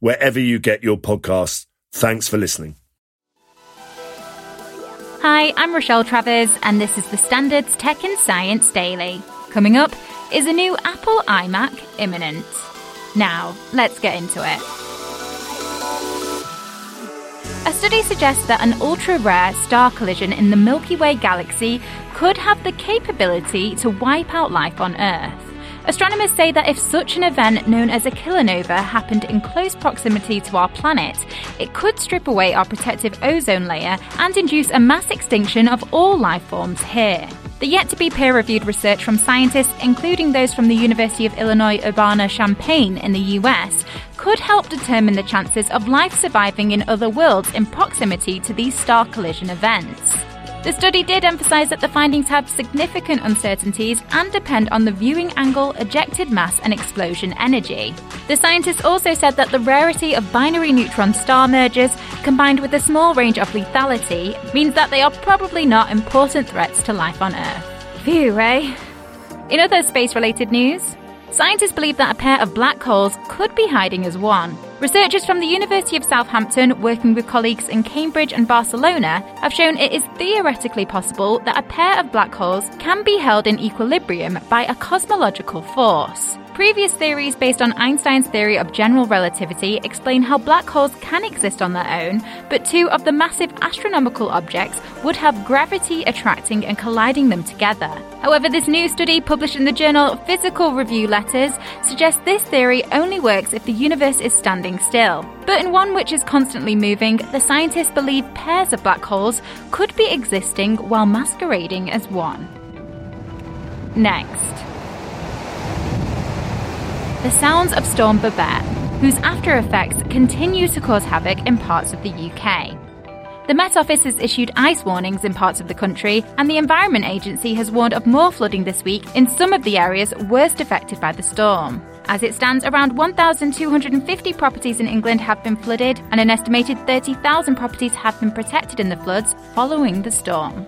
wherever you get your podcasts. Thanks for listening. Hi, I'm Rochelle Travers, and this is The Standard's Tech and Science Daily. Coming up, is a new Apple iMac imminent? Now, let's get into it. A study suggests that an ultra-rare star collision in the Milky Way galaxy could have the capability to wipe out life on Earth. Astronomers say that if such an event, known as a kilonova, happened in close proximity to our planet, it could strip away our protective ozone layer and induce a mass extinction of all life forms here. The yet-to-be peer-reviewed research from scientists, including those from the University of Illinois Urbana-Champaign in the US, could help determine the chances of life surviving in other worlds in proximity to these star collision events. The study did emphasise that the findings have significant uncertainties and depend on the viewing angle, ejected mass and explosion energy. The scientists also said that the rarity of binary neutron star mergers, combined with a small range of lethality, means that they are probably not important threats to life on Earth. Phew, eh? In other space-related news, scientists believe that a pair of black holes could be hiding as one. Researchers from the University of Southampton, working with colleagues in Cambridge and Barcelona, have shown it is theoretically possible that a pair of black holes can be held in equilibrium by a cosmological force. Previous theories based on Einstein's theory of general relativity explain how black holes can exist on their own, but two of the massive astronomical objects would have gravity attracting and colliding them together. However, this new study, published in the journal Physical Review Letters, suggests this theory only works if the universe is standing still. But in one which is constantly moving, the scientists believe pairs of black holes could be existing while masquerading as one. Next. The sounds of Storm Babet, whose after-effects continue to cause havoc in parts of the UK. The Met Office has issued ice warnings in parts of the country, and the Environment Agency has warned of more flooding this week in some of the areas worst affected by the storm. As it stands, around 1,250 properties in England have been flooded, and an estimated 30,000 properties have been protected in the floods following the storm.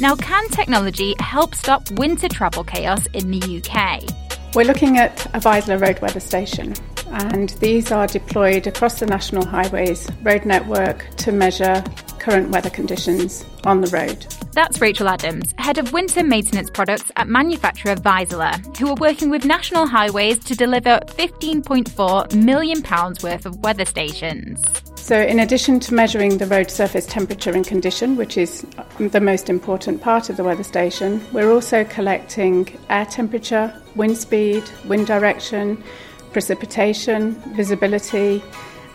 Now, can technology help stop winter travel chaos in the UK? We're looking at a Vaisala road weather station, and these are deployed across the National Highways road network to measure current weather conditions on the road. That's Rachel Adams, head of winter maintenance products at manufacturer Vaisala, who are working with National Highways to deliver £15.4 million worth of weather stations. So in addition to measuring the road surface temperature and condition, which is the most important part of the weather station, we're also collecting air temperature, wind speed, wind direction, precipitation, visibility,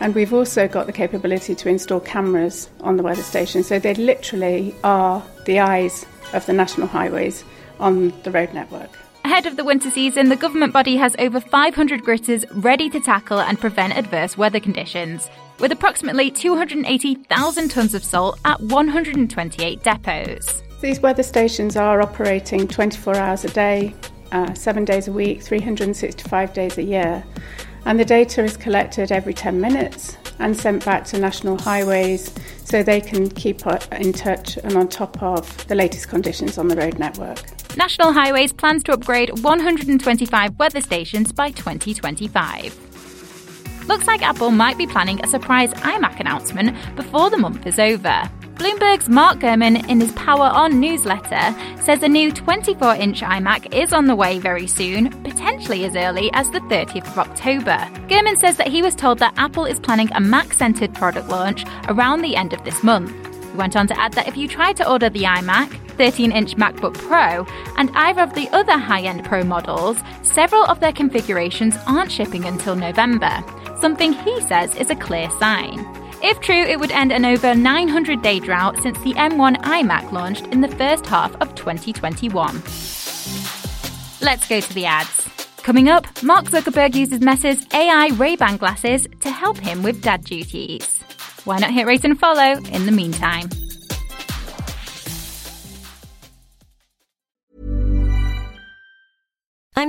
and we've also got the capability to install cameras on the weather station. So they literally are the eyes of the National Highways on the road network. Ahead of the winter season, the government body has over 500 gritters ready to tackle and prevent adverse weather conditions, with approximately 280,000 tonnes of salt at 128 depots. These weather stations are operating 24 hours a day, 7 days a week, 365 days a year. And the data is collected every 10 minutes and sent back to National Highways so they can keep in touch and on top of the latest conditions on the road network. National Highways plans to upgrade 125 weather stations by 2025. Looks like Apple might be planning a surprise iMac announcement before the month is over. Bloomberg's Mark Gurman, in his Power On newsletter, says a new 24-inch iMac is on the way very soon, potentially as early as the 30th of October. Gurman says that he was told that Apple is planning a Mac-centered product launch around the end of this month. He went on to add that if you try to order the iMac, 13-inch MacBook Pro, and either of the other high-end Pro models, several of their configurations aren't shipping until November, something he says is a clear sign. If true, it would end an over 900-day drought since the M1 iMac launched in the first half of 2021. Let's go to the ads. Coming up, Mark Zuckerberg uses Meta's AI Ray-Ban glasses to help him with dad duties. Why not hit rate and follow in the meantime? I'm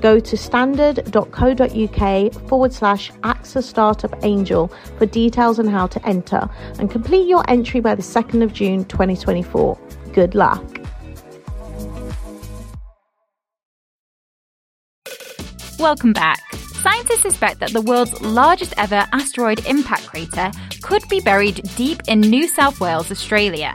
Go to standard.co.uk/AXA Startup Angel for details on how to enter and complete your entry by the 2nd of June 2024. Good luck. Welcome back. Scientists suspect that the world's largest ever asteroid impact crater could be buried deep in New South Wales, Australia.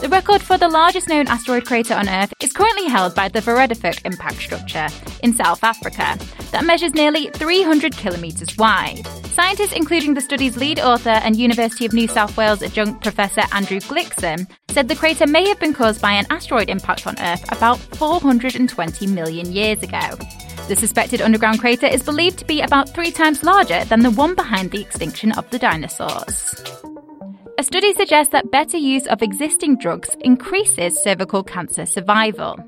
The record for the largest known asteroid crater on Earth is currently held by the Voreadifuk impact structure in South Africa that measures nearly 300 kilometres wide. Scientists, including the study's lead author and University of New South Wales adjunct Professor Andrew Glickson, said the crater may have been caused by an asteroid impact on Earth about 420 million years ago. The suspected underground crater is believed to be about 3 times larger than the one behind the extinction of the dinosaurs. A study suggests that better use of existing drugs increases cervical cancer survival.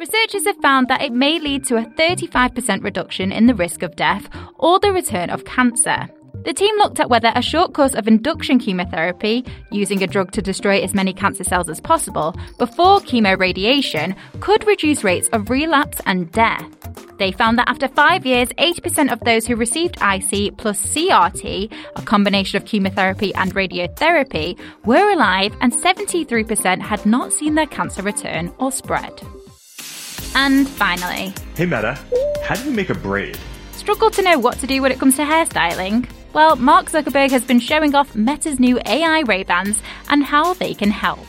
Researchers have found that it may lead to a 35% reduction in the risk of death or the return of cancer. The team looked at whether a short course of induction chemotherapy, using a drug to destroy as many cancer cells as possible, before chemoradiation could reduce rates of relapse and death. They found that after 5 years, 80% of those who received IC plus CRT, a combination of chemotherapy and radiotherapy, were alive, and 73% had not seen their cancer return or spread. And finally... Hey Meta, how do you make a braid? Struggle to know what to do when it comes to hairstyling? Well, Mark Zuckerberg has been showing off Meta's new AI Ray-Bans and how they can help.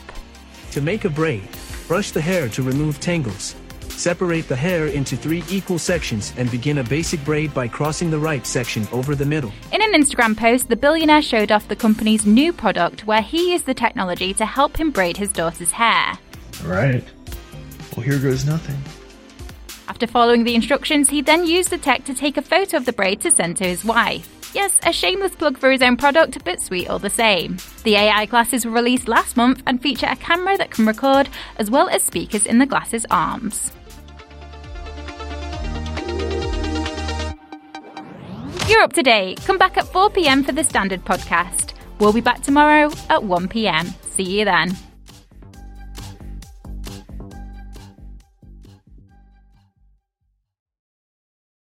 To make a braid, brush the hair to remove tangles. Separate the hair into 3 equal sections and begin a basic braid by crossing the right section over the middle. In an Instagram post, the billionaire showed off the company's new product where he used the technology to help him braid his daughter's hair. All right. Well, here goes nothing. After following the instructions, he then used the tech to take a photo of the braid to send to his wife. Yes, a shameless plug for his own product, but sweet all the same. The AI glasses were released last month and feature a camera that can record, as well as speakers in the glasses' arms. You're up to date. Come back at 4 p.m. for The Standard podcast. We'll be back tomorrow at 1 p.m. See you then.